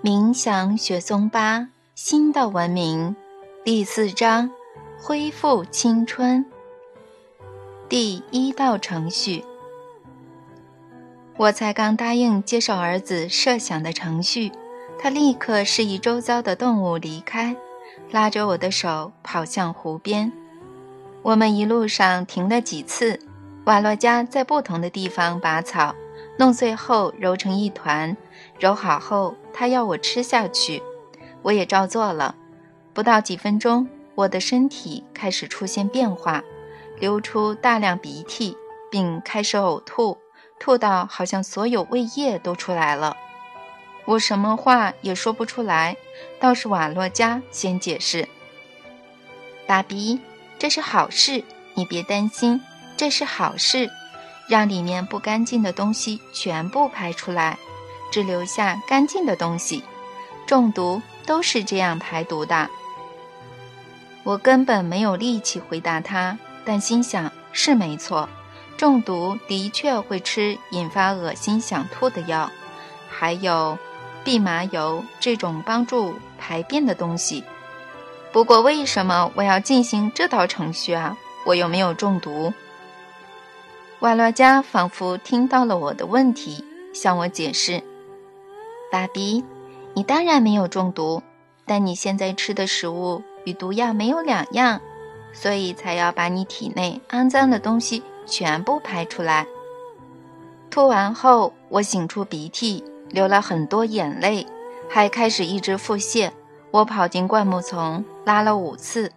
冥想雪松八新的文明第4章恢复青春第1道程序。我才刚答应接手儿子设想的程序，他立刻示意周遭的动物离开，拉着我的手跑向湖边。我们一路上停了几次，瓦洛加在不同的地方拔草，弄碎后揉成一团，揉好后他要我吃下去，我也照做了。不到几分钟，我的身体开始出现变化，流出大量鼻涕，并开始呕吐，吐到好像所有胃液都出来了。我什么话也说不出来，倒是瓦洛加先解释：“爸比，这是好事，你别担心，这是好事，让里面不干净的东西全部排出来。”只留下干净的东西，中毒都是这样排毒的。我根本没有力气回答他，但心想是没错，中毒的确会吃引发恶心想吐的药，还有蓖麻油这种帮助排便的东西。不过为什么我要进行这道程序啊？我又没有中毒。瓦洛加仿佛听到了我的问题，向我解释：爸比，你当然没有中毒，但你现在吃的食物与毒药没有两样，所以才要把你体内肮脏的东西全部排出来。吐完后，我擤出鼻涕，流了很多眼泪，还开始一直腹泻。我跑进灌木丛，拉了5次，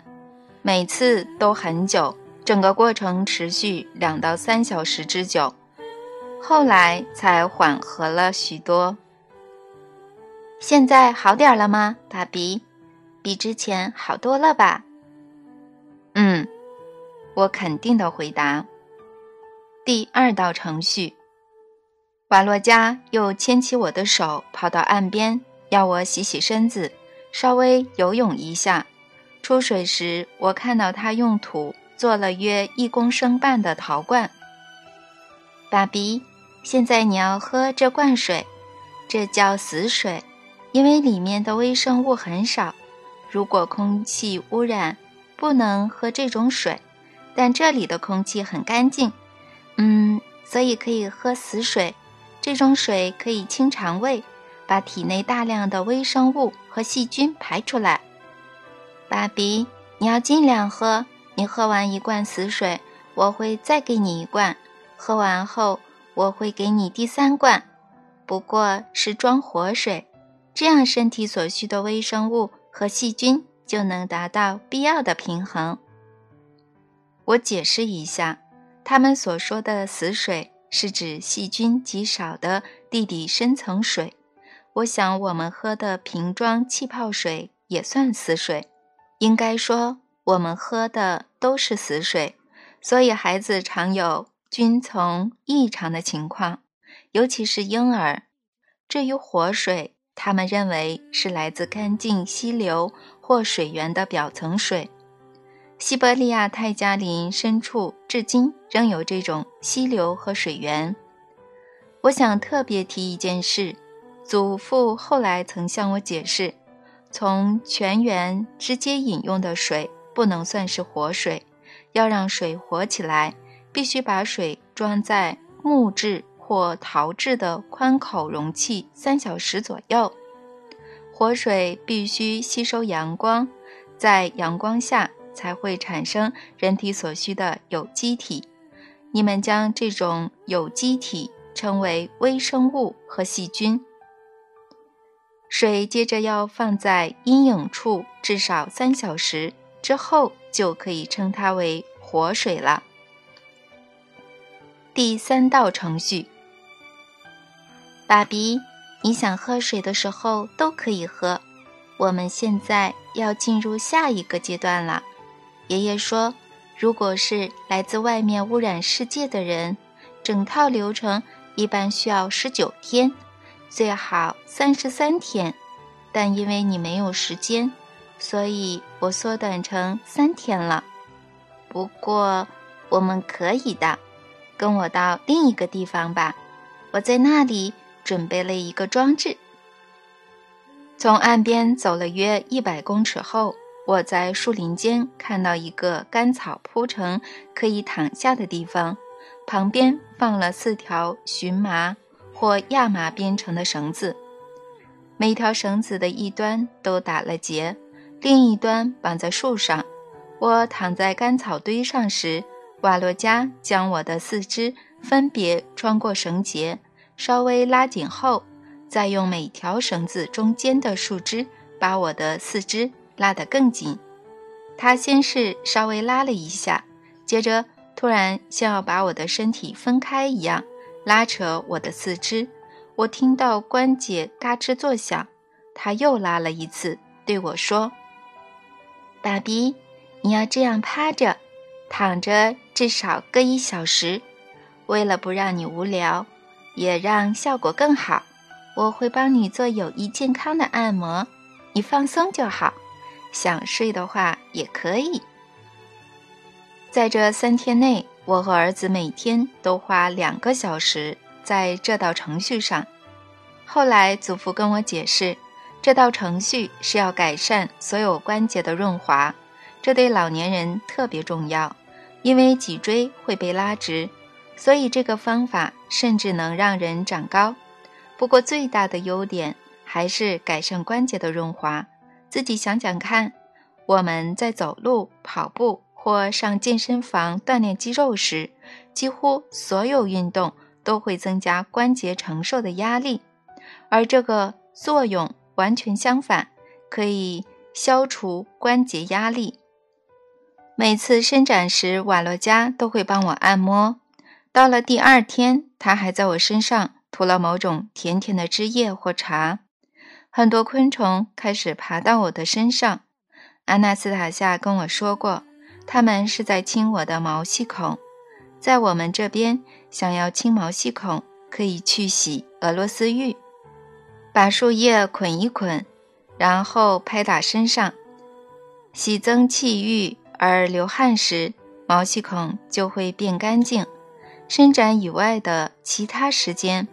每次都很久，整个过程持续2到3小时之久，后来才缓和了许多。现在好点了吗，爸比？比之前好多了吧？嗯，我肯定地回答。第2道程序，瓦洛加又牵起我的手，跑到岸边，要我洗洗身子，稍微游泳一下。出水时，我看到他用土做了约1公升半的陶罐。爸比，现在你要喝这罐水，这叫死水，因为里面的微生物很少，如果空气污染不能喝这种水，但这里的空气很干净，所以可以喝死水。这种水可以清肠胃，把体内大量的微生物和细菌排出来。爸比，你要尽量喝，你喝完1罐死水，我会再给你1罐，喝完后我会给你第3罐，不过是装活水，这样身体所需的微生物和细菌就能达到必要的平衡。我解释一下，他们所说的死水是指细菌极少的地底深层水，我想我们喝的瓶装气泡水也算死水，应该说我们喝的都是死水，所以孩子常有菌丛异常的情况，尤其是婴儿。至于活水，他们认为是来自干净溪流或水源的表层水。西伯利亚泰加林深处至今仍有这种溪流和水源。我想特别提一件事，祖父后来曾向我解释，从泉源直接饮用的水不能算是活水，要让水活起来，必须把水装在木质或陶制的宽口容器3小时左右，活水必须吸收阳光，在阳光下才会产生人体所需的有机体。你们将这种有机体称为微生物和细菌。水接着要放在阴影处至少3小时之后，就可以称它为活水了。第3道程序，爸比，你想喝水的时候都可以喝。我们现在要进入下一个阶段了。爷爷说，如果是来自外面污染世界的人，整套流程一般需要19天，最好33天，但因为你没有时间，所以我缩短成3天了。不过我们可以的，跟我到另一个地方吧，我在那里准备了一个装置。从岸边走了约100公尺后，我在树林间看到一个干草铺成可以躺下的地方，旁边放了4条荨麻或亚麻编成的绳子，每条绳子的一端都打了结，另一端绑在树上。我躺在干草堆上时，瓦洛加将我的4肢分别穿过绳结，稍微拉紧后，再用每条绳子中间的树枝把我的4肢拉得更紧。他先是稍微拉了一下，接着突然像要把我的身体分开一样拉扯我的4肢。我听到关节嘎吱作响，他又拉了一次，对我说：“爸比，你要这样趴着躺着至少各1小时，为了不让你无聊，也让效果更好，我会帮你做有益健康的按摩，你放松就好，想睡的话也可以。”在这3天内，我和儿子每天都花2个小时在这道程序上。后来祖父跟我解释，这道程序是要改善所有关节的润滑，这对老年人特别重要，因为脊椎会被拉直，所以这个方法甚至能让人长高。不过最大的优点还是改善关节的润滑。自己想想看，我们在走路、跑步或上健身房锻炼肌肉时，几乎所有运动都会增加关节承受的压力，而这个作用完全相反，可以消除关节压力。每次伸展时，瓦洛加都会帮我按摩。到了第2天，他还在我身上涂了某种甜甜的汁液或茶。很多昆虫开始爬到我的身上。阿纳斯塔夏跟我说过，它们是在亲我的毛细孔。在我们这边，想要清毛细孔可以去洗俄罗斯浴，把树叶捆一捆，然后拍打身上，洗增气浴而流汗时，毛细孔就会变干净。伸展以外的其他时间，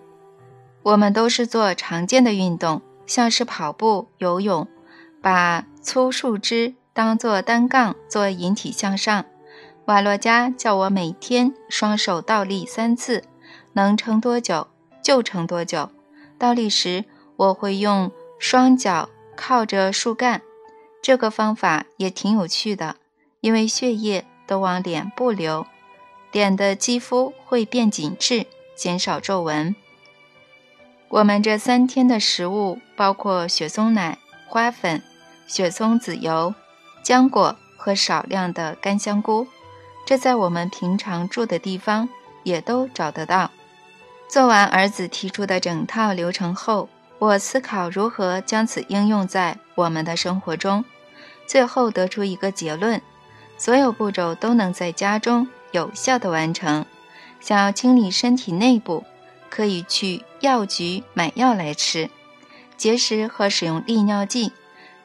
我们都是做常见的运动，像是跑步、游泳，把粗树枝当作单杠做引体向上。瓦洛加叫我每天双手倒立3次，能撑多久就撑多久。倒立时，我会用双脚靠着树干，这个方法也挺有趣的，因为血液都往脸部流，脸的肌肤会变紧致，减少皱纹。我们这3天的食物包括雪松奶、花粉、雪松籽油、浆果和少量的干香菇。这在我们平常住的地方也都找得到。做完儿子提出的整套流程后，我思考如何将此应用在我们的生活中，最后得出一个结论：所有步骤都能在家中有效地完成。想要清理身体内部，可以去药局买药来吃，节食和使用利尿剂，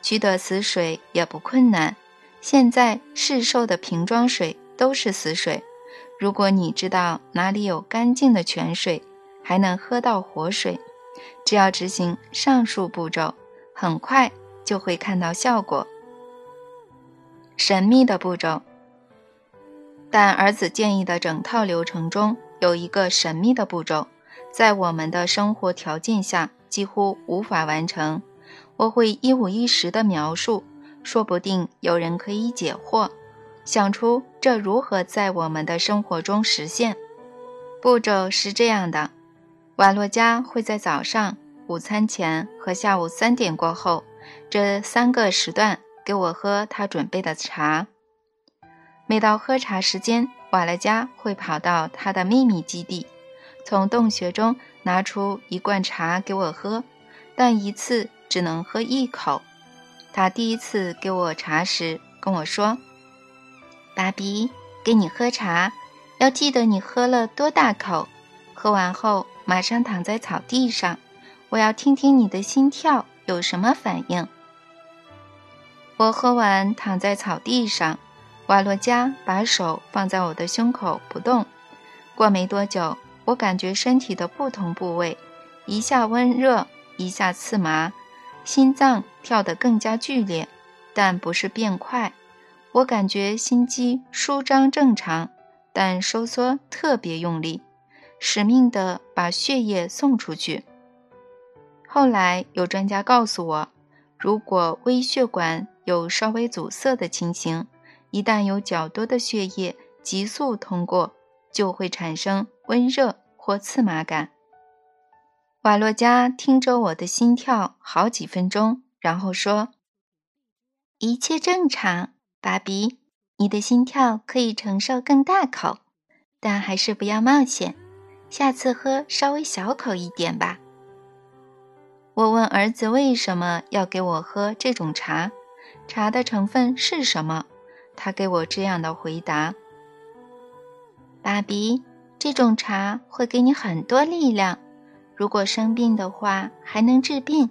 取得死水也不困难。现在市售的瓶装水都是死水，如果你知道哪里有干净的泉水，还能喝到活水。只要执行上述步骤，很快就会看到效果。神秘的步骤。但儿子建议的整套流程中有一个神秘的步骤，在我们的生活条件下几乎无法完成。我会一五一十地描述，说不定有人可以解惑，想出这如何在我们的生活中实现。步骤是这样的：瓦洛加会在早上、午餐前和下午3点过后这3个时段给我喝他准备的茶。每到喝茶时间，瓦洛加会跑到他的秘密基地，从洞穴中拿出1罐茶给我喝，但一次只能喝1口。他第一次给我茶时跟我说：“爸比，给你喝茶，要记得你喝了多大口，喝完后马上躺在草地上，我要听听你的心跳有什么反应。”我喝完躺在草地上，瓦洛加把手放在我的胸口不动。过没多久，我感觉身体的不同部位，一下温热，一下刺麻，心脏跳得更加剧烈，但不是变快。我感觉心肌舒张正常，但收缩特别用力，使命地把血液送出去。后来有专家告诉我，如果微血管有稍微阻塞的情形，一旦有较多的血液急速通过，就会产生温热或刺麻感。瓦洛加听着我的心跳好几分钟，然后说：“一切正常，爸比，你的心跳可以承受更大口，但还是不要冒险，下次喝稍微小口一点吧。”我问儿子为什么要给我喝这种茶，茶的成分是什么，他给我这样的回答：“爸比，这种茶会给你很多力量，如果生病的话还能治病，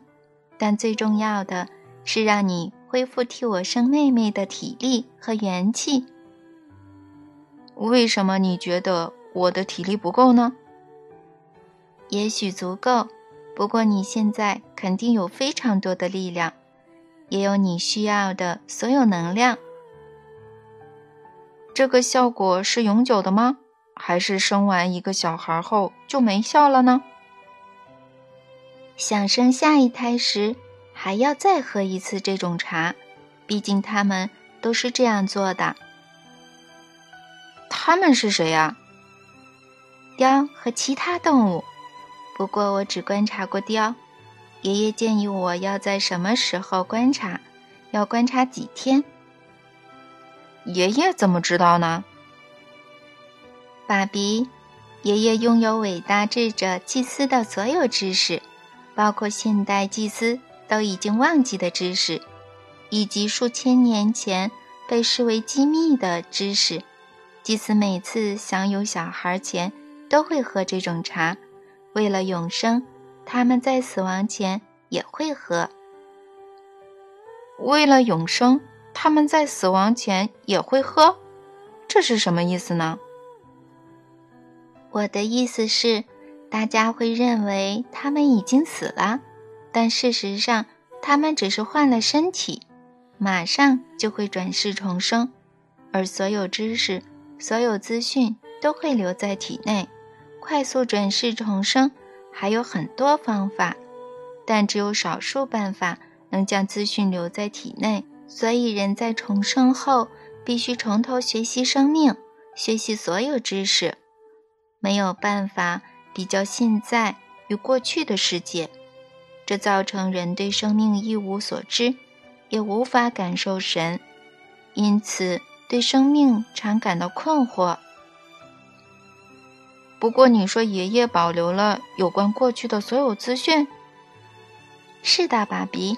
但最重要的是让你恢复替我生妹妹的体力和元气。”为什么你觉得我的体力不够呢？也许足够，不过你现在肯定有非常多的力量，也有你需要的所有能量。这个效果是永久的吗？还是生完一个小孩后就没效了呢？想生下一胎时，还要再喝一次这种茶，毕竟他们都是这样做的。他们是谁呀？雕和其他动物，不过我只观察过雕。爷爷建议我要在什么时候观察，要观察几天。爷爷怎么知道呢？爸比，爷爷拥有伟大智者祭司的所有知识，包括现代祭司都已经忘记的知识，以及数千年前被视为机密的知识。祭司每次想有小孩前都会喝这种茶，为了永生，他们在死亡前也会喝。为了永生，他们在死亡前也会喝，这是什么意思呢？我的意思是，大家会认为他们已经死了，但事实上他们只是换了身体，马上就会转世重生，而所有知识、所有资讯都会留在体内。快速转世重生还有很多方法，但只有少数办法能将资讯留在体内，所以人在重生后必须从头学习生命，学习所有知识。没有办法比较现在与过去的世界，这造成人对生命一无所知，也无法感受神，因此对生命常感到困惑。不过你说爷爷保留了有关过去的所有资讯？是的，爸比，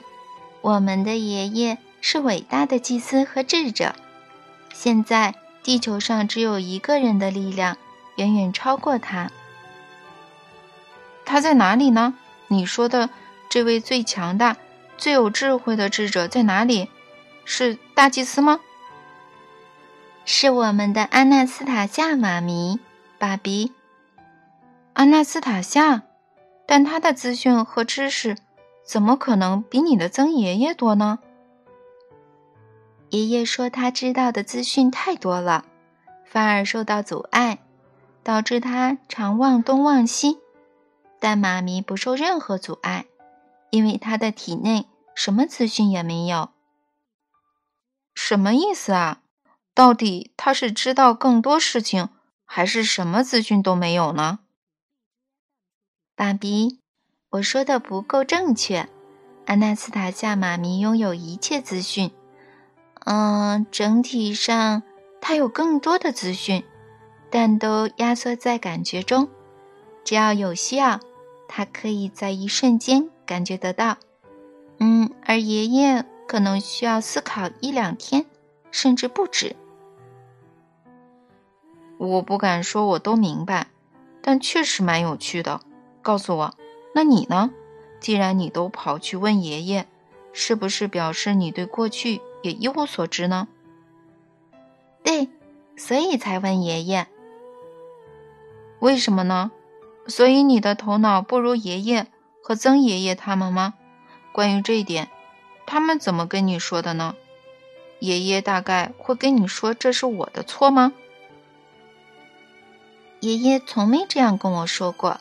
我们的爷爷是伟大的祭司和智者。现在地球上只有一个人的力量远远超过他。他在哪里呢？你说的这位最强大、最有智慧的智者在哪里？是大祭司吗？是我们的阿纳斯塔夏妈咪，爸比。阿纳斯塔夏，但他的资讯和知识怎么可能比你的曾爷爷多呢？爷爷说他知道的资讯太多了，反而受到阻碍，导致他常忘东忘西。但妈咪不受任何阻碍，因为他的体内什么资讯也没有。什么意思啊？到底他是知道更多事情，还是什么资讯都没有呢？爸比，我说的不够正确。阿纳斯塔夏妈咪拥有一切资讯，整体上她有更多的资讯，但都压缩在感觉中。只要有需要，她可以在一瞬间感觉得到。而爷爷可能需要思考一两天，甚至不止。我不敢说我都明白，但确实蛮有趣的。告诉我，那你呢？既然你都跑去问爷爷，是不是表示你对过去也一无所知呢？对，所以才问爷爷。为什么呢？所以你的头脑不如爷爷和曾爷爷他们吗？关于这一点，他们怎么跟你说的呢？爷爷大概会跟你说这是我的错吗？爷爷从没这样跟我说过。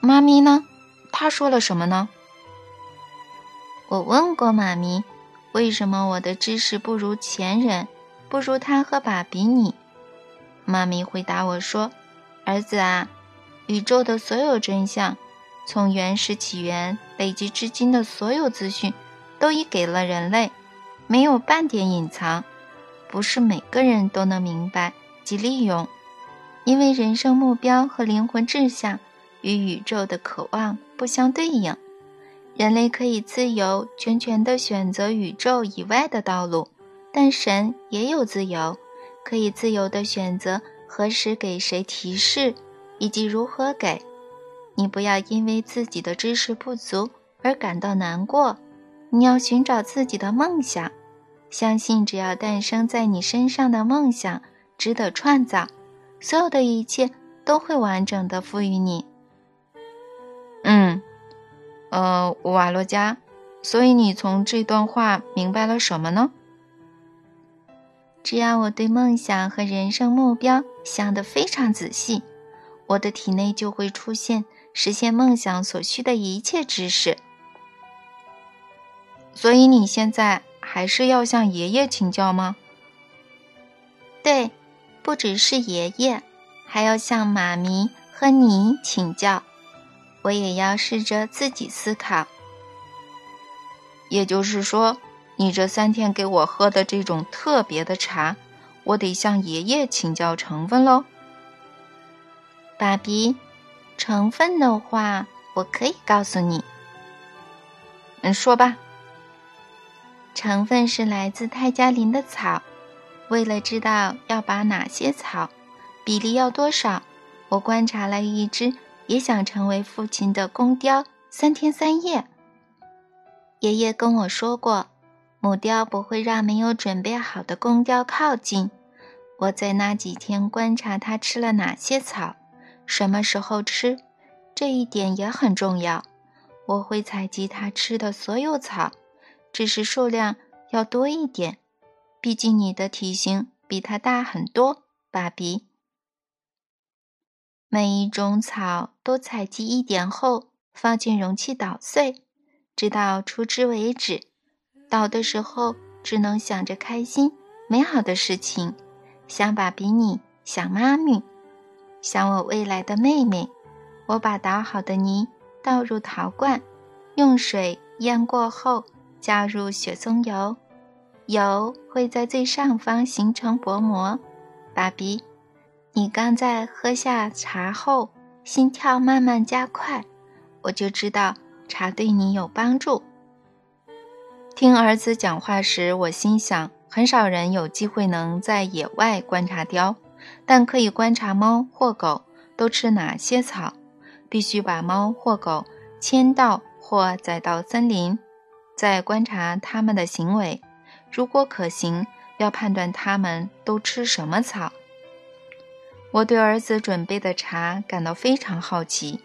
妈咪呢？她说了什么呢？我问过妈咪，为什么我的知识不如前人，不如她和爸比你？妈咪回答我说，儿子啊，宇宙的所有真相，从原始起源累积至今的所有资讯，都已给了人类，没有半点隐藏，不是每个人都能明白及利用，因为人生目标和灵魂志向与宇宙的渴望不相对应。人类可以自由全权地选择宇宙以外的道路，但神也有自由，可以自由地选择何时给谁提示以及如何给。你不要因为自己的知识不足而感到难过，你要寻找自己的梦想，相信只要诞生在你身上的梦想值得创造，所有的一切都会完整地赋予你。瓦洛加，所以你从这段话明白了什么呢？只要我对梦想和人生目标想得非常仔细，我的体内就会出现实现梦想所需的一切知识。所以你现在还是要向爷爷请教吗？对，不只是爷爷，还要向妈咪和你请教。我也要试着自己思考。也就是说，你这3天给我喝的这种特别的茶，我得向爷爷请教成分咯。爸比，成分的话，我可以告诉你。说吧。成分是来自泰加林的草，为了知道要把哪些草，比例要多少，我观察了一只也想成为父亲的公雕3天3夜。爷爷跟我说过，母雕不会让没有准备好的公雕靠近。我在那几天观察它吃了哪些草，什么时候吃，这一点也很重要。我会采集它吃的所有草，只是数量要多一点，毕竟你的体型比它大很多，爸比。每一种草都采集1点后，放进容器捣碎，直到出汁为止。捣的时候只能想着开心美好的事情，想爸比你，想妈咪，想我未来的妹妹。我把捣好的泥倒入陶罐，用水淹过后，加入雪松油，油会在最上方形成薄膜。爸比，你刚在喝下茶后，心跳慢慢加快，我就知道茶对你有帮助。听儿子讲话时，我心想，很少人有机会能在野外观察雕，但可以观察猫或狗都吃哪些草。必须把猫或狗牵到或载到森林，再观察它们的行为，如果可行，要判断它们都吃什么草。我对儿子准备的茶感到非常好奇，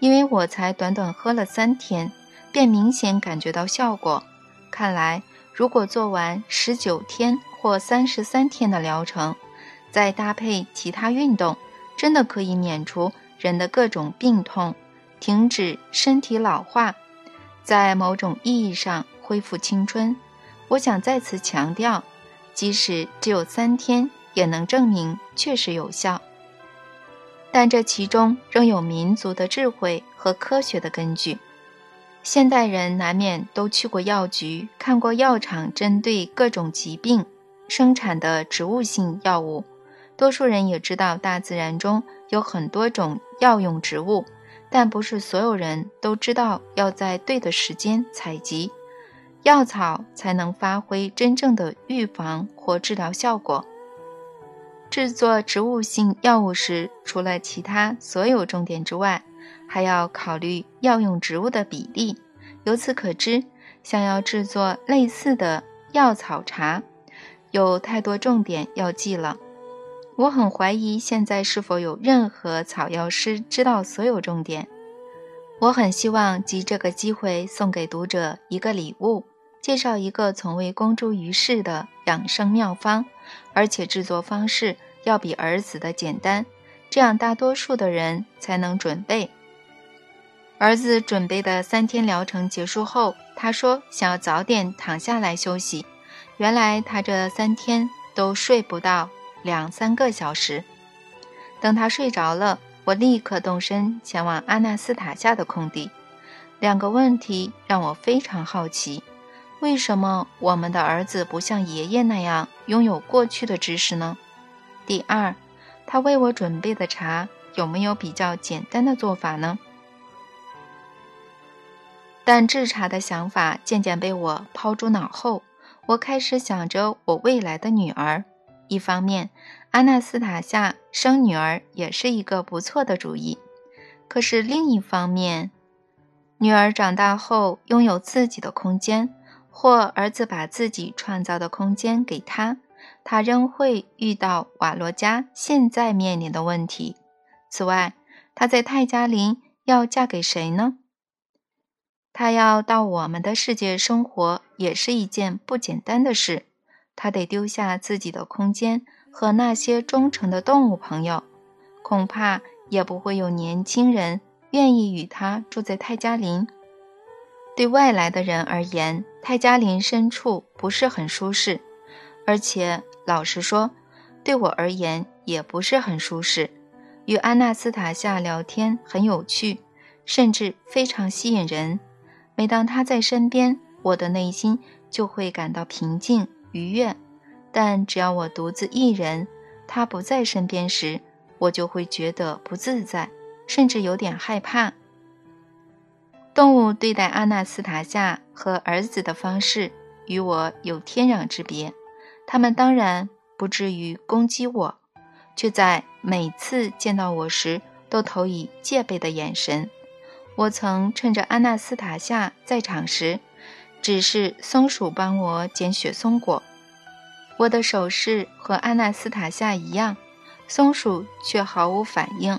因为我才短短喝了3天，便明显感觉到效果。看来，如果做完19天或33天的疗程，再搭配其他运动，真的可以免除人的各种病痛，停止身体老化，在某种意义上恢复青春。我想再次强调，即使只有3天，也能证明确实有效。但这其中仍有民族的智慧和科学的根据。现代人难免都去过药局，看过药厂针对各种疾病生产的植物性药物，多数人也知道大自然中有很多种药用植物，但不是所有人都知道要在对的时间采集药草，才能发挥真正的预防或治疗效果。制作植物性药物时，除了其他所有重点之外，还要考虑药用植物的比例。由此可知，想要制作类似的药草茶，有太多重点要记了。我很怀疑现在是否有任何草药师知道所有重点。我很希望藉这个机会送给读者一个礼物，介绍一个从未公诸于世的养生妙方，而且制作方式要比儿子的简单，这样大多数的人才能准备。儿子准备的3天疗程结束后，他说想要早点躺下来休息，原来他这3天都睡不到2-3个小时。等他睡着了，我立刻动身前往阿纳斯塔夏的空地。2个问题让我非常好奇，为什么我们的儿子不像爷爷那样拥有过去的知识呢？第2，他为我准备的茶有没有比较简单的做法呢？但制茶的想法渐渐被我抛诸脑后，我开始想着我未来的女儿。一方面，阿纳斯塔夏生女儿也是一个不错的主意，可是另一方面，女儿长大后拥有自己的空间，或儿子把自己创造的空间给她，她仍会遇到瓦罗加现在面临的问题。此外，她在泰加林要嫁给谁呢？她要到我们的世界生活也是一件不简单的事，他得丢下自己的空间和那些忠诚的动物朋友，恐怕也不会有年轻人愿意与他住在泰加林。对外来的人而言，泰加林深处不是很舒适，而且老实说，对我而言也不是很舒适。与阿纳斯塔夏聊天很有趣，甚至非常吸引人，每当他在身边，我的内心就会感到平静愉悦，但只要我独自一人，他不在身边时，我就会觉得不自在，甚至有点害怕。动物对待阿纳斯塔夏和儿子的方式与我有天壤之别，他们当然不至于攻击我，却在每次见到我时都投以戒备的眼神。我曾趁着阿纳斯塔夏在场时，只是松鼠帮我捡雪松果，我的手势和阿纳斯塔夏一样，松鼠却毫无反应。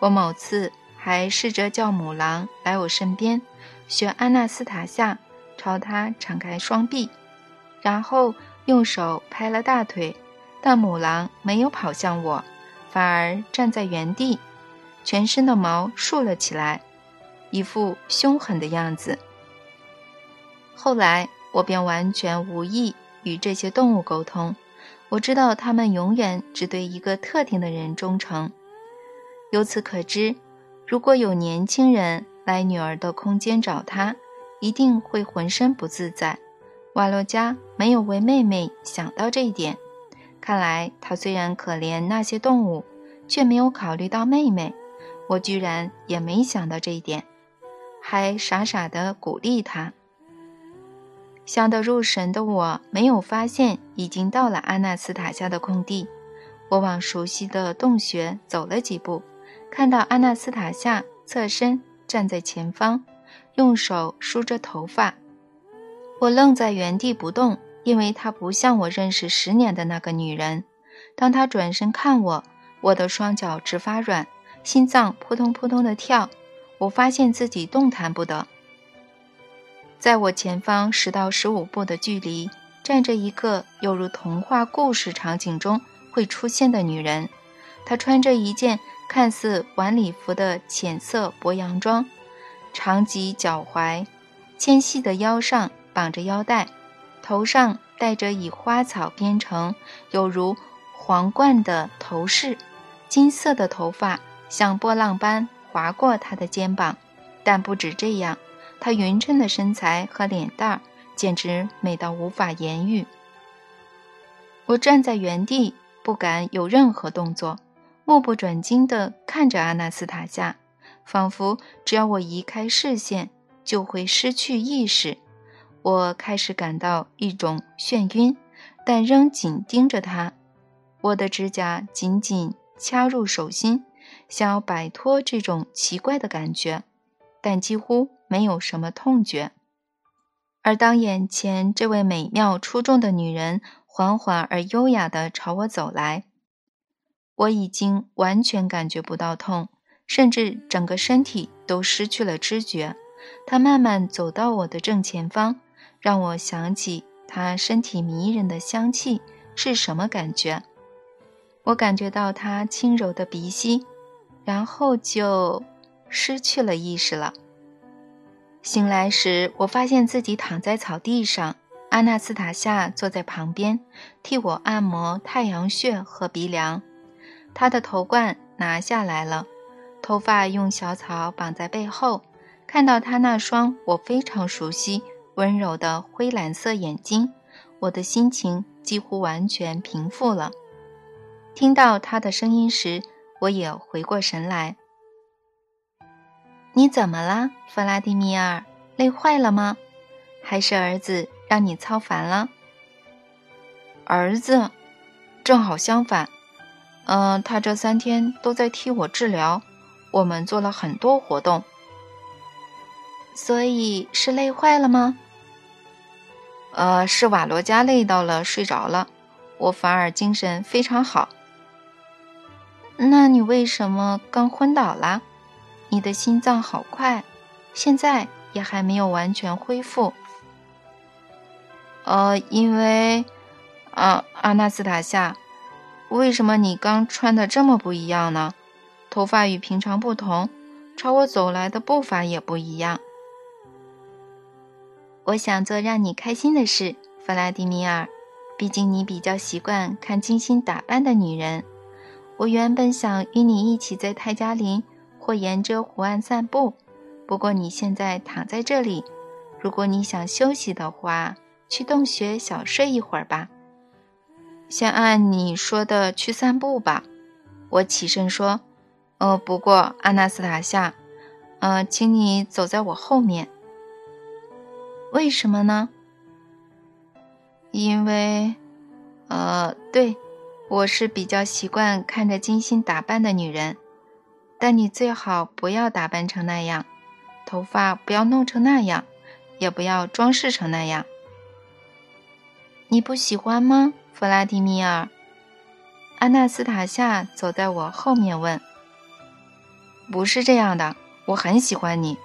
我某次还试着叫母狼来我身边，学阿纳斯塔夏朝它敞开双臂，然后用手拍了大腿，但母狼没有跑向我，反而站在原地，全身的毛竖了起来，一副凶狠的样子。后来我便完全无意与这些动物沟通，我知道它们永远只对一个特定的人忠诚。由此可知，如果有年轻人来女儿的空间找她，一定会浑身不自在。瓦洛加没有为妹妹想到这一点，看来她虽然可怜那些动物，却没有考虑到妹妹，我居然也没想到这一点，还傻傻地鼓励她。想得入神的我没有发现已经到了阿纳斯塔夏的空地，我往熟悉的洞穴走了几步，看到阿纳斯塔夏侧身站在前方，用手梳着头发。我愣在原地不动，因为她不像我认识10年的那个女人。当她转身看我，我的双脚直发软，心脏扑通扑通地跳，我发现自己动弹不得。在我前方10到15步的距离，站着一个有如童话故事场景中会出现的女人，她穿着一件看似晚礼服的浅色薄洋装，长及脚踝，纤细的腰上绑着腰带，头上戴着以花草编成有如皇冠的头饰，金色的头发像波浪般划过她的肩膀。但不止这样，她匀称的身材和脸蛋简直美到无法言喻。我站在原地不敢有任何动作，目不转睛地看着阿纳斯塔夏，仿佛只要我移开视线就会失去意识。我开始感到一种眩晕，但仍紧盯着她，我的指甲紧紧掐入手心，想要摆脱这种奇怪的感觉，但几乎没有什么痛觉。而当眼前这位美妙出众的女人缓缓而优雅地朝我走来，我已经完全感觉不到痛，甚至整个身体都失去了知觉。他慢慢走到我的正前方，让我想起他身体迷人的香气是什么感觉。我感觉到他轻柔的鼻息，然后就失去了意识了。醒来时，我发现自己躺在草地上，阿纳斯塔夏坐在旁边，替我按摩太阳穴和鼻梁。她的头冠拿下来了，头发用小草绑在背后，看到她那双我非常熟悉温柔的灰蓝色眼睛，我的心情几乎完全平复了。听到她的声音时，我也回过神来。你怎么了，弗拉迪米尔？累坏了吗？还是儿子让你操烦了？儿子？正好相反。他这3天都在替我治疗，我们做了很多活动。所以是累坏了吗？是瓦罗加累到了睡着了，我反而精神非常好。那你为什么刚昏倒了？你的心脏好快，现在也还没有完全恢复。因为阿纳斯塔夏，为什么你刚穿的这么不一样呢？头发与平常不同，朝我走来的步伐也不一样。我想做让你开心的事，弗拉迪米尔，毕竟你比较习惯看精心打扮的女人。我原本想与你一起在泰加林或沿着湖岸散步，不过你现在躺在这里，如果你想休息的话，去洞穴小睡一会儿吧。先按你说的去散步吧。我起身说，不过阿纳斯塔夏，请你走在我后面。为什么呢？因为，对，我是比较习惯看着精心打扮的女人。但你最好不要打扮成那样，头发不要弄成那样，也不要装饰成那样。你不喜欢吗，弗拉迪米尔？阿纳斯塔夏走在我后面问。不是这样的，我很喜欢你，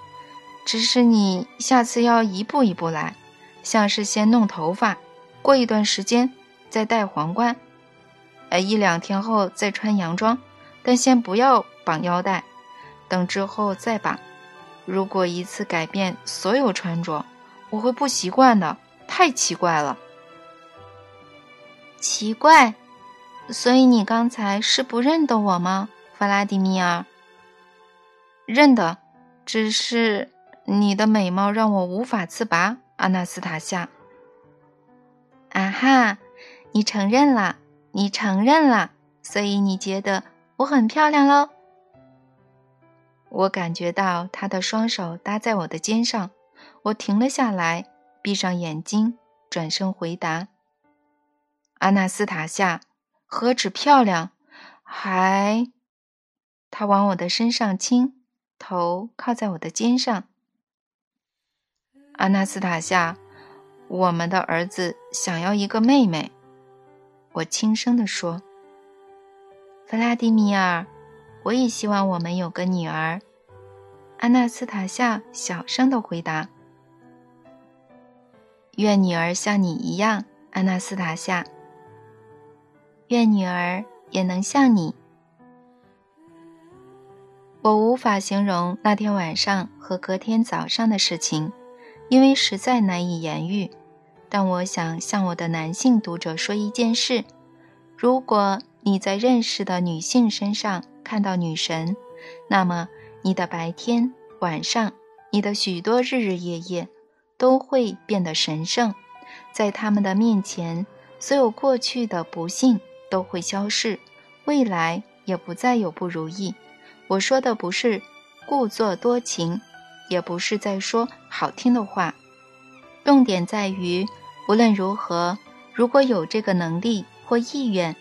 只是你下次要一步一步来，像是先弄头发，过一段时间再戴皇冠，1-2天后再穿洋装，但先不要绑腰带，等之后再绑。如果一次改变所有穿着，我会不习惯的，太奇怪了。奇怪？所以你刚才是不认得我吗，弗拉迪米尔？认得，只是你的美貌让我无法自拔，阿纳斯塔夏。啊哈，你承认了，你承认了，所以你觉得我很漂亮喽？我感觉到他的双手搭在我的肩上，我停了下来，闭上眼睛，转身回答。阿纳斯塔夏，何止漂亮，还……他往我的身上倾，头靠在我的肩上。阿纳斯塔夏，我们的儿子想要一个妹妹，我轻声地说。弗拉迪米尔，我也希望我们有个女儿，阿纳斯塔夏小声地回答。愿女儿像你一样，阿纳斯塔夏。愿女儿也能像你。我无法形容那天晚上和隔天早上的事情，因为实在难以言喻，但我想向我的男性读者说一件事，如果你在认识的女性身上看到女神，那么你的白天晚上，你的许多日日夜夜都会变得神圣，在他们的面前，所有过去的不幸都会消逝，未来也不再有不如意。我说的不是故作多情，也不是在说好听的话，重点在于无论如何，如果有这个能力或意愿，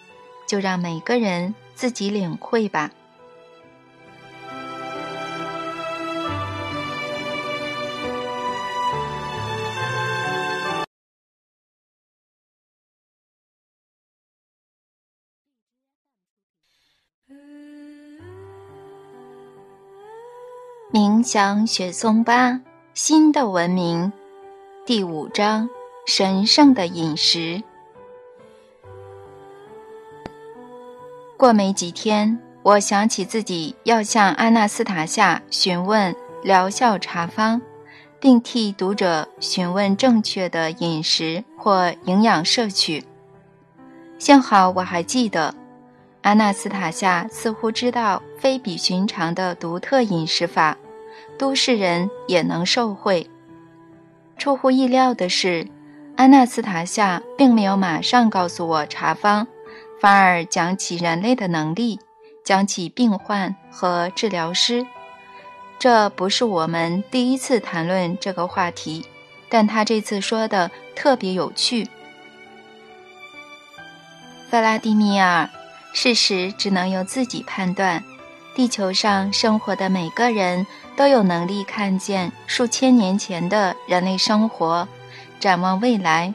就让每个人自己领会吧。冥想雪松8新的文明第5章神圣的饮食。过没几天，我想起自己要向阿纳斯塔夏询问疗效茶方，并替读者询问正确的饮食或营养摄取。幸好我还记得，阿纳斯塔夏似乎知道非比寻常的独特饮食法，都市人也能受惠。出乎意料的是，阿纳斯塔夏并没有马上告诉我茶方，反而讲起人类的能力，讲起病患和治疗师。这不是我们第一次谈论这个话题，但他这次说的特别有趣。弗拉迪米尔，事实只能由自己判断。地球上生活的每个人都有能力看见数千年前的人类生活，展望未来，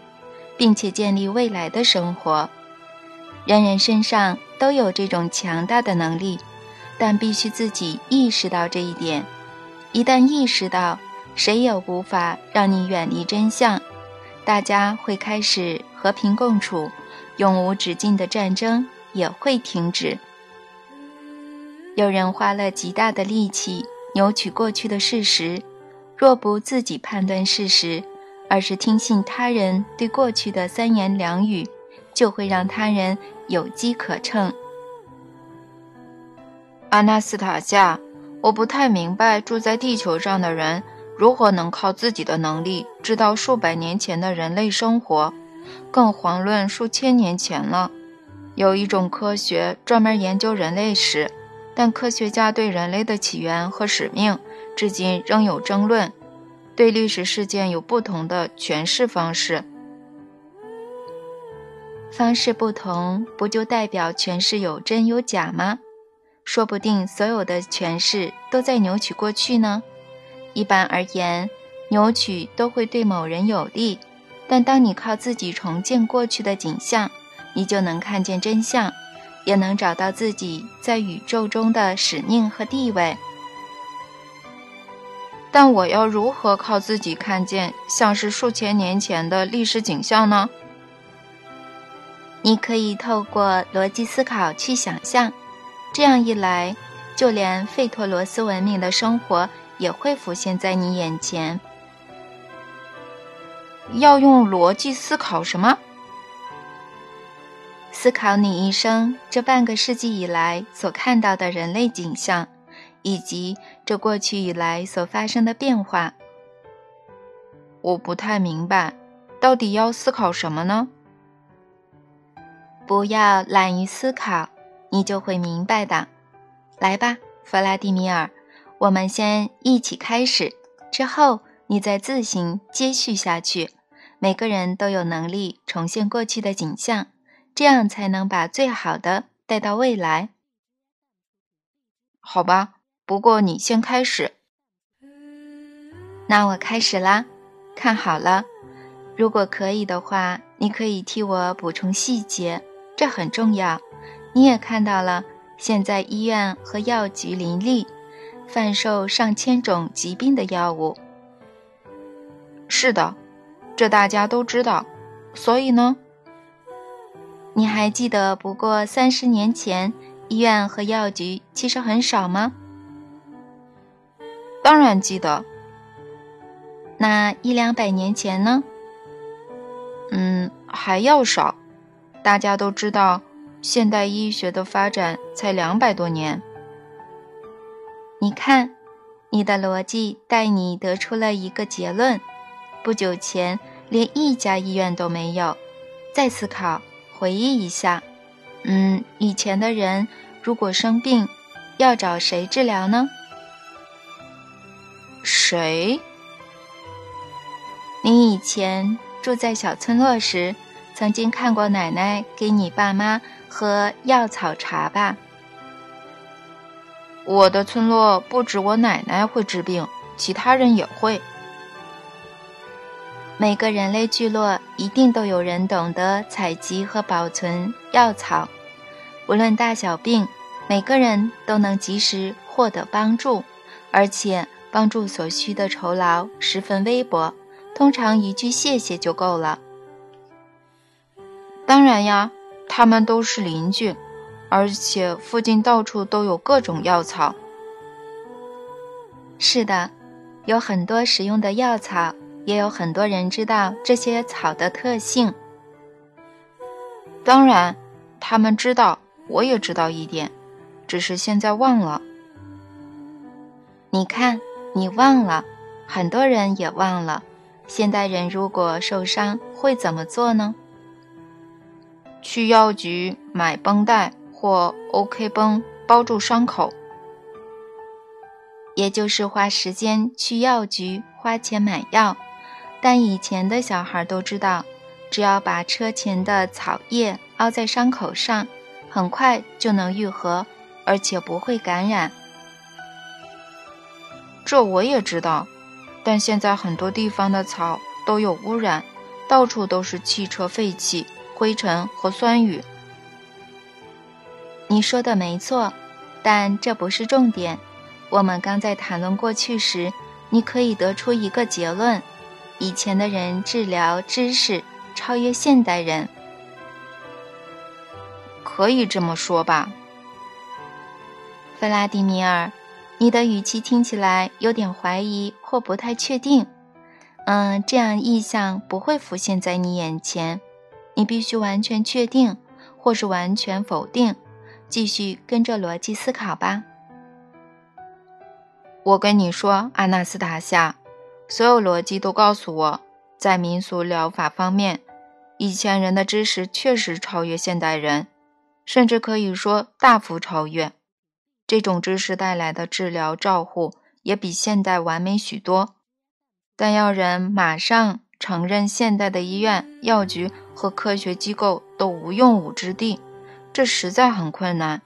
并且建立未来的生活。人人身上都有这种强大的能力，但必须自己意识到这一点。一旦意识到，谁也无法让你远离真相。大家会开始和平共处，永无止境的战争也会停止。有人花了极大的力气扭曲过去的事实，若不自己判断事实，而是听信他人对过去的三言两语，就会让他人有机可乘。阿纳斯塔夏，我不太明白住在地球上的人如何能靠自己的能力知道数百年前的人类生活，更遑论数千年前了。有一种科学专门研究人类史，但科学家对人类的起源和使命至今仍有争论，对历史事件有不同的诠释方式。方式不同，不就代表诠释有真有假吗？说不定所有的诠释都在扭曲过去呢。一般而言，扭曲都会对某人有利，但当你靠自己重建过去的景象，你就能看见真相，也能找到自己在宇宙中的使命和地位。但我要如何靠自己看见像是数千年前的历史景象呢？你可以透过逻辑思考去想象，这样一来，就连费托罗斯文明的生活也会浮现在你眼前。要用逻辑思考什么？思考你一生这半个世纪以来所看到的人类景象，以及这过去以来所发生的变化。我不太明白，到底要思考什么呢？不要懒于思考，你就会明白的。来吧，弗拉迪米尔，我们先一起开始，之后你再自行接续下去。每个人都有能力重现过去的景象，这样才能把最好的带到未来。好吧，不过你先开始。那我开始啦，看好了。如果可以的话，你可以替我补充细节，这很重要。你也看到了，现在医院和药局林立，贩售上千种疾病的药物。是的，这大家都知道。所以呢？你还记得不过30年前医院和药局其实很少吗？当然记得。那100-200年前呢？还要少。大家都知道，现代医学的发展才200多年。你看，你的逻辑带你得出了一个结论：不久前连一家医院都没有。再思考，回忆一下，以前的人如果生病，要找谁治疗呢？谁？你以前住在小村落时，曾经看过奶奶给你爸妈喝药草茶吧？我的村落不止我奶奶会治病，其他人也会。每个人类聚落一定都有人懂得采集和保存药草，无论大小病，每个人都能及时获得帮助，而且帮助所需的酬劳十分微薄，通常一句谢谢就够了。当然呀，他们都是邻居，而且附近到处都有各种药草。是的，有很多食用的药草，也有很多人知道这些草的特性。当然，他们知道，我也知道一点，只是现在忘了。你看，你忘了，很多人也忘了。现代人如果受伤，会怎么做呢？去药局买绷带或 OK 绷包住伤口，也就是花时间去药局花钱买药。但以前的小孩都知道，只要把车前的草叶凹在伤口上，很快就能愈合，而且不会感染。这我也知道，但现在很多地方的草都有污染，到处都是汽车废气、灰尘和酸雨。你说的没错，但这不是重点。我们刚在谈论过去时，你可以得出一个结论：以前的人治疗知识超越现代人，可以这么说吧。弗拉迪米尔，你的语气听起来有点怀疑或不太确定。这样意象不会浮现在你眼前，你必须完全确定或是完全否定。继续跟着逻辑思考吧。我跟你说，阿纳斯塔夏，所有逻辑都告诉我，在民俗疗法方面，以前人的知识确实超越现代人，甚至可以说大幅超越。这种知识带来的治疗照护也比现代完美许多，但要人马上承认现代的医院、药局和科学机构都无用武之地，这实在很困难，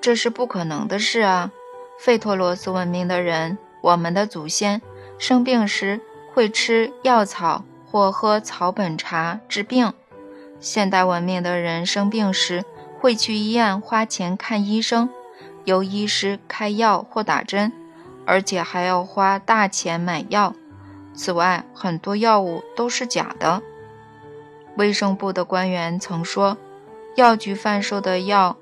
这是不可能的事啊。费托罗斯文明的人，我们的祖先生病时会吃药草或喝草本茶治病，现代文明的人生病时会去医院花钱看医生，由医师开药或打针，而且还要花大钱买药。此外，很多药物都是假的。卫生部的官员曾说，药局贩售的药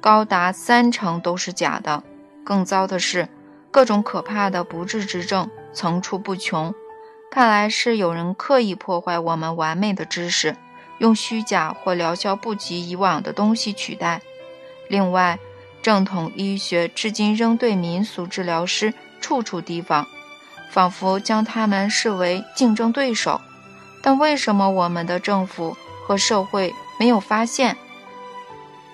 高达30%都是假的。更糟的是，各种可怕的不治之症层出不穷，看来是有人刻意破坏我们完美的知识，用虚假或疗效不及以往的东西取代。另外，正统医学至今仍对民俗治疗师处处提防，仿佛将他们视为竞争对手。但为什么我们的政府和社会没有发现，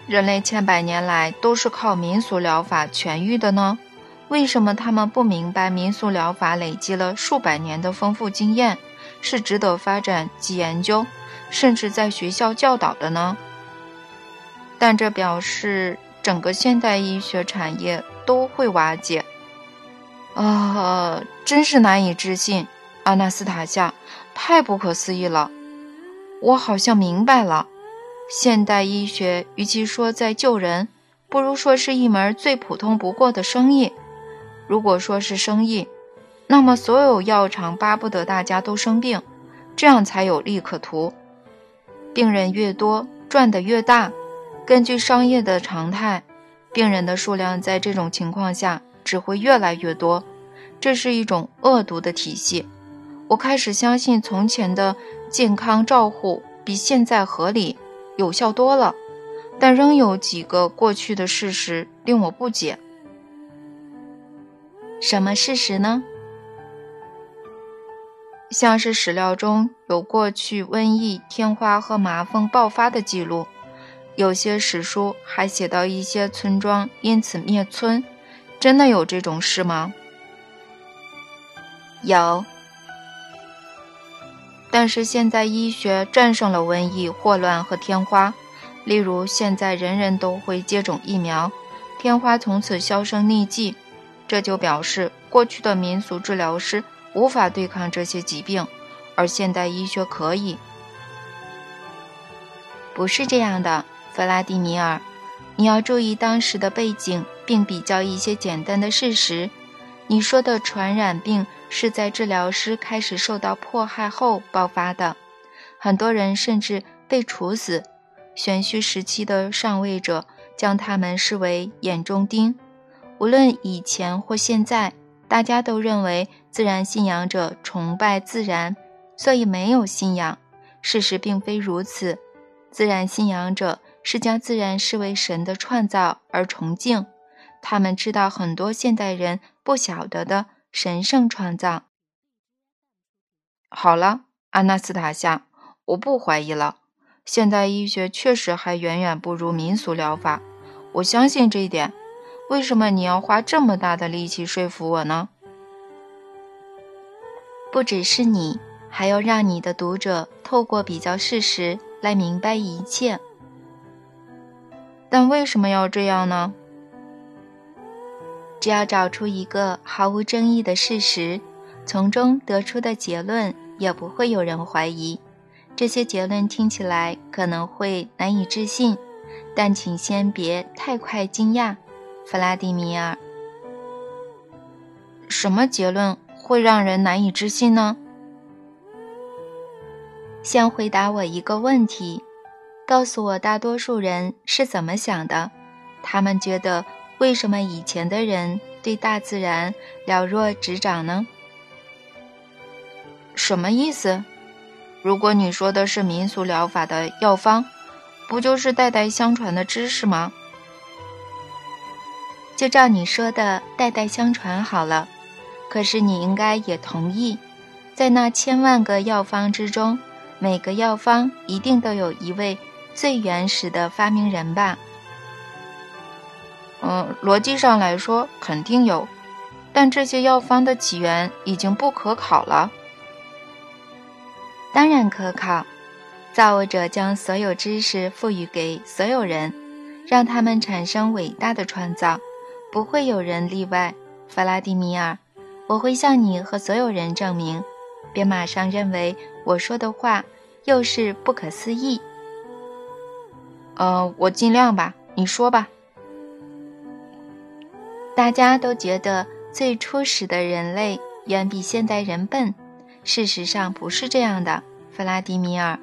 人类千百年来都是靠民俗疗法痊愈的呢？为什么他们不明白民俗疗法累积了数百年的丰富经验，是值得发展及研究，甚至在学校教导的呢？但这表示整个现代医学产业都会瓦解。真是难以置信，阿纳斯塔夏，太不可思议了。我好像明白了。现代医学与其说在救人，不如说是一门最普通不过的生意。如果说是生意，那么所有药厂巴不得大家都生病，这样才有利可图。病人越多，赚得越大。根据商业的常态，病人的数量在这种情况下只会越来越多，这是一种恶毒的体系。我开始相信从前的健康照护比现在合理有效多了，但仍有几个过去的事实令我不解。什么事实呢？像是史料中有过去瘟疫、天花和麻风爆发的记录，有些史书还写到一些村庄因此灭村。真的有这种事吗？有。但是现在医学战胜了瘟疫、霍乱和天花，例如现在人人都会接种疫苗，天花从此销声匿迹，这就表示过去的民俗治疗师无法对抗这些疾病，而现代医学可以。不是这样的，弗拉迪米尔，你要注意当时的背景，并比较一些简单的事实。你说的传染病是在治疗师开始受到迫害后爆发的，很多人甚至被处死。玄虚时期的上位者将他们视为眼中钉。无论以前或现在，大家都认为自然信仰者崇拜自然，所以没有信仰。事实并非如此，自然信仰者是将自然视为神的创造而崇敬，他们知道很多现代人不晓得的神圣创造。好了，阿纳斯塔夏，我不怀疑了，现代医学确实还远远不如民俗疗法，我相信这一点。为什么你要花这么大的力气说服我呢？不只是你，还要让你的读者透过比较事实来明白一切。但为什么要这样呢？只要找出一个毫无争议的事实，从中得出的结论也不会有人怀疑。这些结论听起来可能会难以置信，但请先别太快惊讶，弗拉迪米尔。什么结论会让人难以置信呢？先回答我一个问题，告诉我大多数人是怎么想的，他们觉得为什么以前的人对大自然了若指掌呢？什么意思？如果你说的是民俗疗法的药方，不就是代代相传的知识吗？就照你说的代代相传好了。可是你应该也同意，在那千万个药方之中，每个药方一定都有一位最原始的发明人吧？逻辑上来说肯定有，但这些药方的起源已经不可考了。当然可考，造物者将所有知识赋予给所有人，让他们产生伟大的创造，不会有人例外。弗拉迪米尔，我会向你和所有人证明，别马上认为我说的话又是不可思议。我尽量吧，你说吧。大家都觉得最初始的人类远比现代人笨，事实上不是这样的，弗拉迪米尔。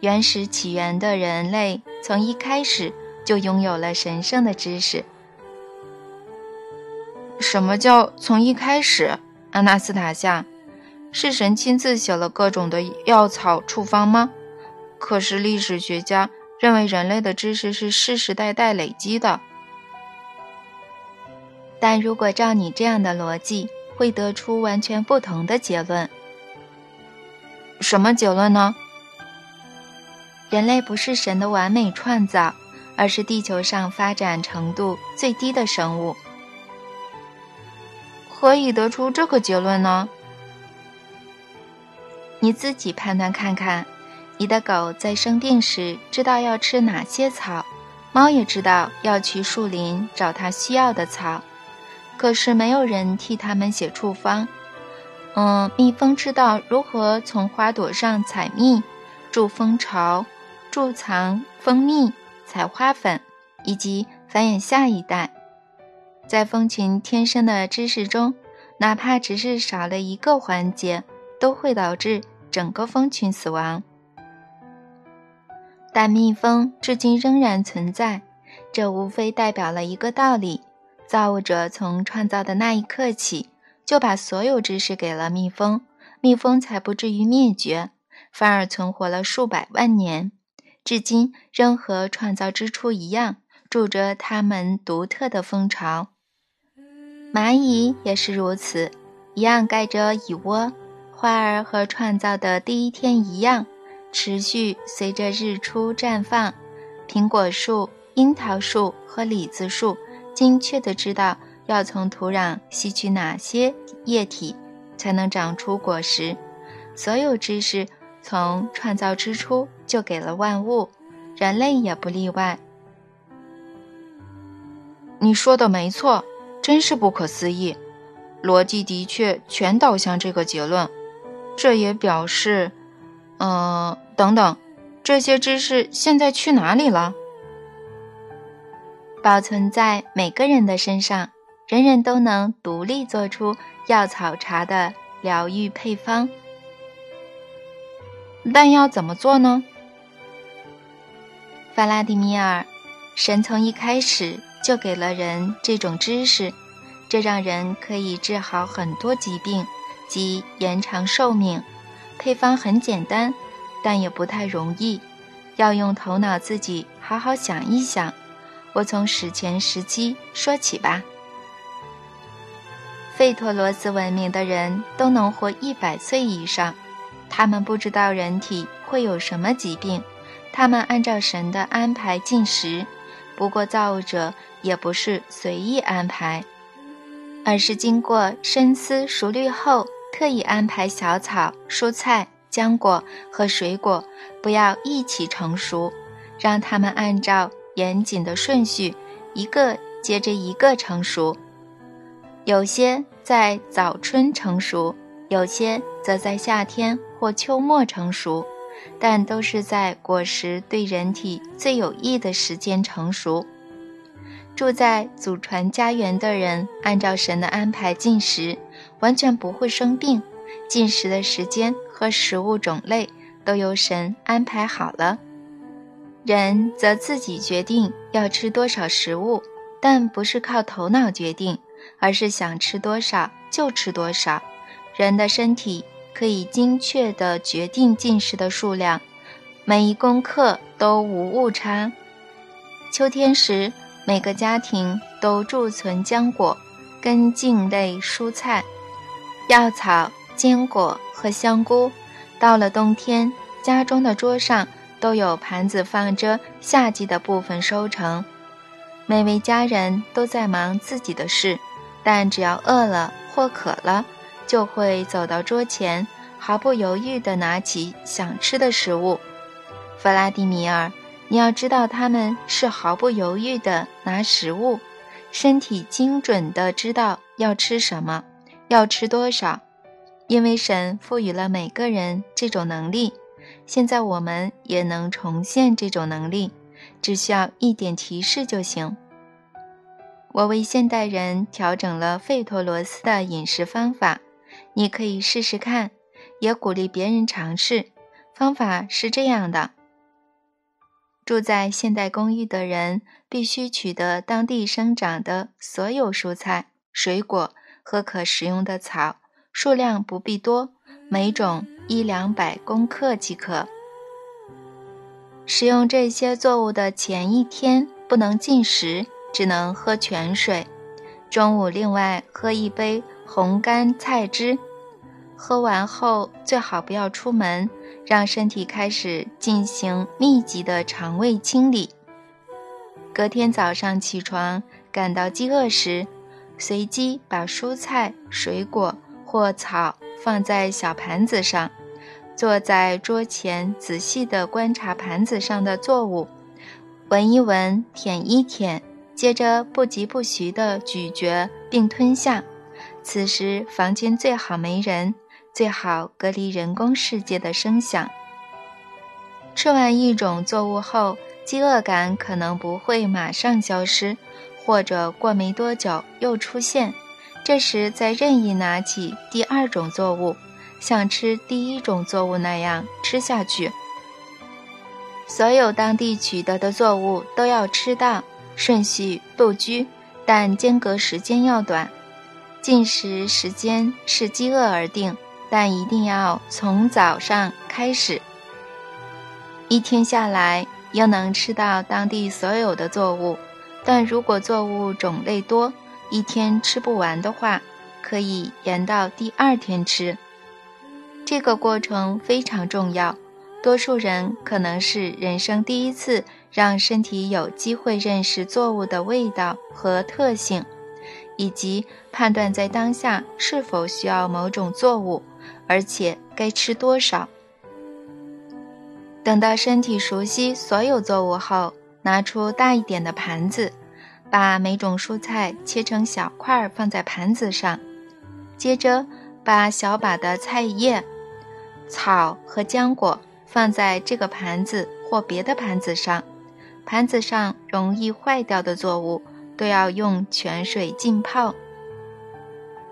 原始起源的人类从一开始就拥有了神圣的知识。什么叫从一开始？阿纳斯塔夏，是神亲自写了各种的药草处方吗？可是历史学家认为人类的知识是世世代代累积的。但如果照你这样的逻辑，会得出完全不同的结论。什么结论呢？人类不是神的完美创造，而是地球上发展程度最低的生物。何以得出这个结论呢？你自己判断看看，你的狗在生病时知道要吃哪些草，猫也知道要去树林找它需要的草，可是没有人替它们写处方。蜜蜂知道如何从花朵上采蜜、筑蜂巢、贮藏蜂蜜、采花粉，以及繁衍下一代。在蜂群天生的知识中，哪怕只是少了一个环节，都会导致整个蜂群死亡。但蜜蜂至今仍然存在，这无非代表了一个道理：造物者从创造的那一刻起，就把所有知识给了蜜蜂，蜜蜂才不至于灭绝，反而存活了数百万年。至今仍和创造之初一样，住着它们独特的蜂巢。蚂蚁也是如此，一样盖着蚁窝。花儿和创造的第一天一样，持续随着日出绽放。苹果树、樱桃树和李子树精确地知道要从土壤吸取哪些液体才能长出果实。所有知识从创造之初就给了万物，人类也不例外。你说的没错，真是不可思议，逻辑的确全导向这个结论。这也表示，等等，这些知识现在去哪里了？保存在每个人的身上，人人都能独立做出药草茶的疗愈配方。但要怎么做呢？弗拉迪米尔，神从一开始就给了人这种知识，这让人可以治好很多疾病及延长寿命。配方很简单，但也不太容易，要用头脑自己好好想一想。我从史前时期说起吧。费托罗斯文明的人都能活100岁以上，他们不知道人体会有什么疾病，他们按照神的安排进食，不过造物者也不是随意安排，而是经过深思熟虑后特意安排小草、蔬菜、浆果和水果不要一起成熟，让它们按照严谨的顺序一个接着一个成熟，有些在早春成熟，有些则在夏天或秋末成熟，但都是在果实对人体最有益的时间成熟。住在祖传家园的人按照神的安排进食，完全不会生病，进食的时间和食物种类都由神安排好了。人则自己决定要吃多少食物，但不是靠头脑决定，而是想吃多少就吃多少。人的身体可以精确地决定进食的数量，每一公克都无误差。秋天时，每个家庭都贮存浆果、根茎类蔬菜、药草、坚果和香菇。到了冬天，家中的桌上都有盘子放着夏季的部分收成。每位家人都在忙自己的事，但只要饿了或渴了，就会走到桌前，毫不犹豫地拿起想吃的食物。弗拉迪米尔，你要知道他们是毫不犹豫地拿食物，身体精准地知道要吃什么，要吃多少，因为神赋予了每个人这种能力。现在我们也能重现这种能力，只需要一点提示就行。我为现代人调整了费托罗斯的饮食方法，你可以试试看，也鼓励别人尝试。方法是这样的：住在现代公寓的人必须取得当地生长的所有蔬菜、水果和可食用的草，数量不必多，每种100-200公克即可。食用这些作物的前一天不能进食，只能喝泉水。中午另外喝一杯红干菜汁，喝完后最好不要出门，让身体开始进行密集的肠胃清理。隔天早上起床感到饥饿时，随机把蔬菜、水果或草放在小盘子上，坐在桌前仔细地观察盘子上的作物，闻一闻，舔一舔，接着不疾不徐地咀嚼并吞下。此时房间最好没人，最好隔离人工世界的声响。吃完一种作物后，饥饿感可能不会马上消失，或者过没多久又出现，这时再任意拿起第二种作物，像吃第一种作物那样吃下去。所有当地取得的作物都要吃到，顺序不拘，但间隔时间要短。进食时间是饥饿而定，但一定要从早上开始。一天下来应能吃到当地所有的作物，但如果作物种类多，一天吃不完的话，可以延到第二天吃。这个过程非常重要，多数人可能是人生第一次让身体有机会认识作物的味道和特性，以及判断在当下是否需要某种作物，而且该吃多少。等到身体熟悉所有作物后，拿出大一点的盘子，把每种蔬菜切成小块放在盘子上，接着把小把的菜叶、草和浆果放在这个盘子或别的盘子上。盘子上容易坏掉的作物都要用泉水浸泡，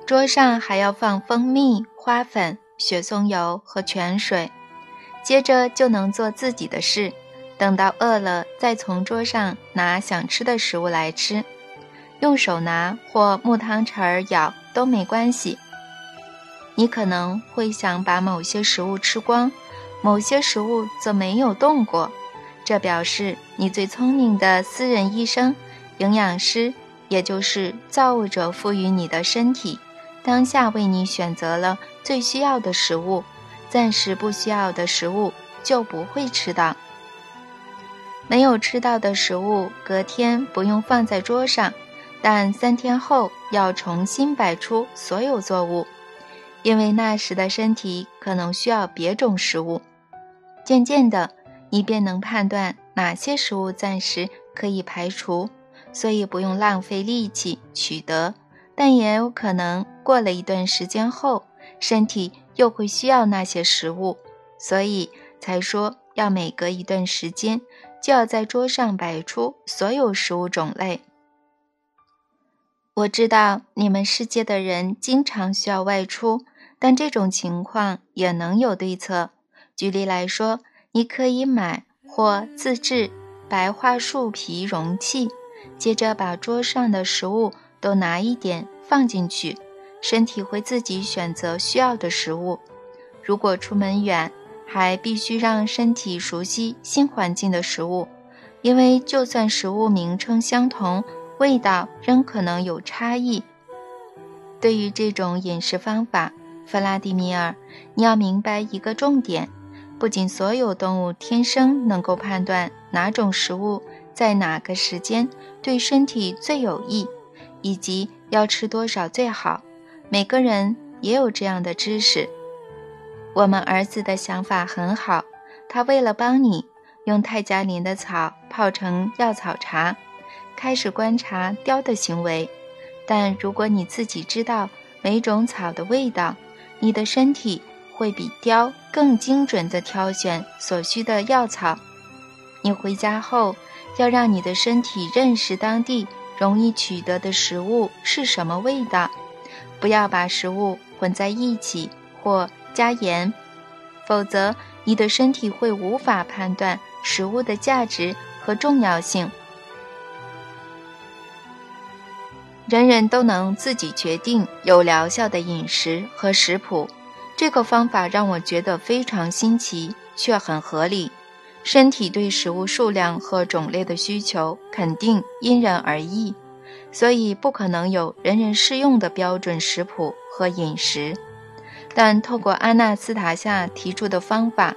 桌上还要放蜂蜜、花粉、雪松油和泉水，接着就能做自己的事，等到饿了再从桌上拿想吃的食物来吃，用手拿或木汤匙儿舀都没关系。你可能会想把某些食物吃光，某些食物则没有动过，这表示你最聪明的私人医生、营养师，也就是造物者赋予你的身体，当下为你选择了最需要的食物，暂时不需要的食物就不会吃到。没有吃到的食物隔天不用放在桌上，但3天后要重新摆出所有作物，因为那时的身体可能需要别种食物。渐渐的，你便能判断哪些食物暂时可以排除，所以不用浪费力气取得，但也有可能过了一段时间后，身体又会需要那些食物，所以才说要每隔一段时间就要在桌上摆出所有食物种类。我知道你们世界的人经常需要外出，但这种情况也能有对策。举例来说，你可以买或自制白桦树皮容器，接着把桌上的食物都拿一点放进去，身体会自己选择需要的食物。如果出门远，还必须让身体熟悉新环境的食物，因为就算食物名称相同，味道仍可能有差异。对于这种饮食方法，弗拉迪米尔，你要明白一个重点，不仅所有动物天生能够判断哪种食物在哪个时间对身体最有益，以及要吃多少最好，每个人也有这样的知识。我们儿子的想法很好，他为了帮你，用泰加林的草泡成药草茶，开始观察雕的行为。但如果你自己知道每种草的味道，你的身体会比雕更精准地挑选所需的药草。你回家后，要让你的身体认识当地容易取得的食物是什么味道，不要把食物混在一起或加盐，否则你的身体会无法判断食物的价值和重要性。人人都能自己决定有疗效的饮食和食谱，这个方法让我觉得非常新奇，却很合理。身体对食物数量和种类的需求肯定因人而异，所以不可能有人人适用的标准食谱和饮食。但透过阿纳斯塔夏提出的方法，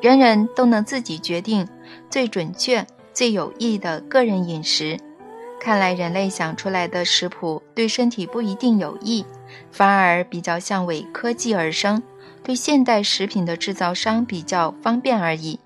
人人都能自己决定最准确、最有益的个人饮食。看来人类想出来的食谱对身体不一定有益，反而比较像为科技而生，对现代食品的制造商比较方便而已。